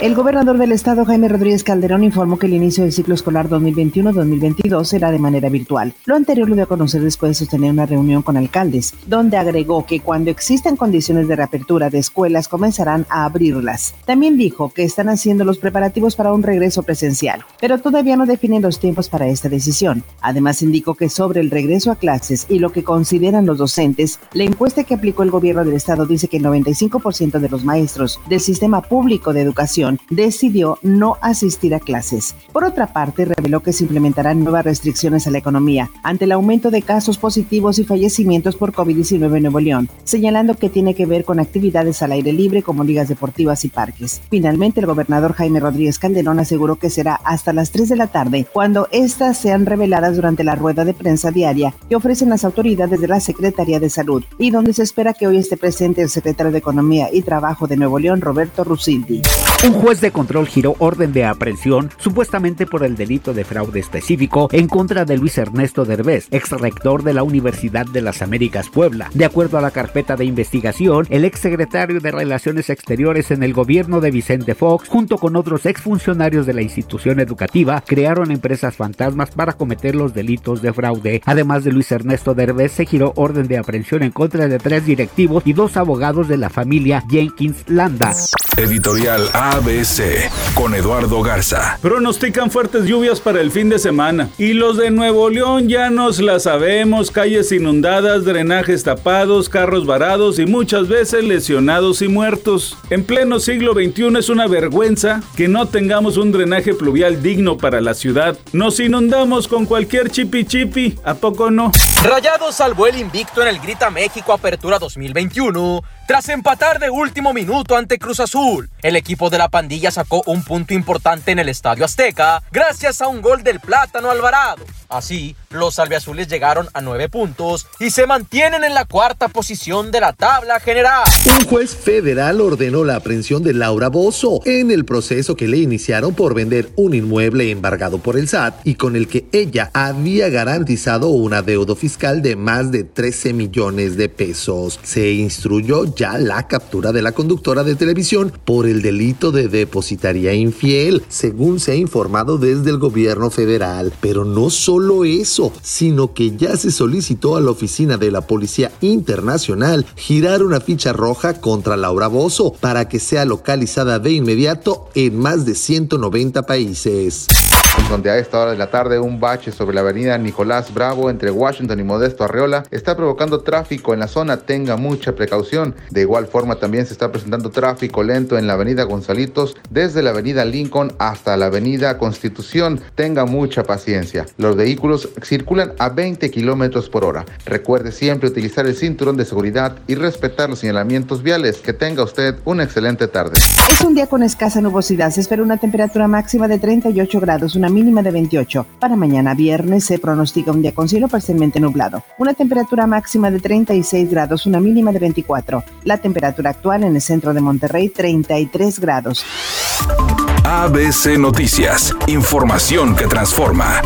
El gobernador del estado, Jaime Rodríguez Calderón, informó que el inicio del ciclo escolar 2021-2022 será de manera virtual. Lo anterior lo dio a conocer después de sostener una reunión con alcaldes, donde agregó que cuando existan condiciones de reapertura de escuelas, comenzarán a abrirlas. También dijo que están haciendo los preparativos para un regreso presencial, pero todavía no definen los tiempos para esta decisión. Además, indicó que sobre el regreso a clases y lo que consideran los docentes, la encuesta que aplicó el gobierno del estado dice que el 95% de los maestros del sistema público de educación decidió no asistir a clases. Por otra parte, reveló que se implementarán nuevas restricciones a la economía ante el aumento de casos positivos y fallecimientos por COVID-19 en Nuevo León, señalando que tiene que ver con actividades al aire libre como ligas deportivas y parques. Finalmente, el gobernador Jaime Rodríguez Calderón aseguró que será hasta las 3 de la tarde cuando estas sean reveladas durante la rueda de prensa diaria que ofrecen las autoridades de la Secretaría de Salud y donde se espera que hoy esté presente el secretario de Economía y Trabajo de Nuevo León, Roberto Rusildi. Un juez de control giró orden de aprehensión supuestamente por el delito de fraude específico en contra de Luis Ernesto Derbez, ex rector de la Universidad de las Américas Puebla. De acuerdo a la carpeta de investigación, el ex secretario de Relaciones Exteriores en el gobierno de Vicente Fox, junto con otros exfuncionarios de la institución educativa, crearon empresas fantasmas para cometer los delitos de fraude. Además de Luis Ernesto Derbez, se giró orden de aprehensión en contra de 3 directivos y 2 abogados de la familia Jenkins-Landa. Editorial ABC con Eduardo Garza. Pronostican fuertes lluvias para el fin de semana. Y los de Nuevo León ya nos la sabemos: calles inundadas, drenajes tapados, carros varados y muchas veces lesionados y muertos. En pleno siglo XXI es una vergüenza que no tengamos un drenaje pluvial digno para la ciudad. Nos inundamos con cualquier chipi chipi, ¿a poco no? Rayados salvó el invicto en el Grita México Apertura 2021 tras empatar de último minuto ante Cruz Azul. El equipo de la pandilla sacó un punto importante en el Estadio Azteca gracias a un gol del Plátano Alvarado. Así, los albiazules llegaron a 9 puntos y se mantienen en la 4ª posición de la tabla general. Un juez federal ordenó la aprehensión de Laura Bozzo en el proceso que le iniciaron por vender un inmueble embargado por el SAT y con el que ella había garantizado un adeudo fiscal de más de 13 millones de pesos. Se instruyó ya la captura de la conductora de televisión por el delito de depositaría infiel, según se ha informado desde el gobierno federal. Pero no solo eso, sino que ya se solicitó a la Oficina de la Policía Internacional girar una ficha roja contra Laura Bozzo para que sea localizada de inmediato en más de 190 países. Donde a esta hora de la tarde un bache sobre la avenida Nicolás Bravo entre Washington y Modesto Arreola está provocando tráfico en la zona, tenga mucha precaución. De igual forma también se está presentando tráfico lento en la avenida Gonzalitos desde la avenida Lincoln hasta la avenida Constitución, tenga mucha paciencia. Los vehículos circulan a 20 kilómetros por hora. Recuerde siempre utilizar el cinturón de seguridad y respetar los señalamientos viales. Que tenga usted una excelente tarde. Es un día con escasa nubosidad, se espera una temperatura máxima de 38 grados, una mínima de 28. Para mañana viernes se pronostica un día con cielo parcialmente nublado. Una temperatura máxima de 36 grados, una mínima de 24. La temperatura actual en el centro de Monterrey, 33 grados. ABC Noticias, información que transforma.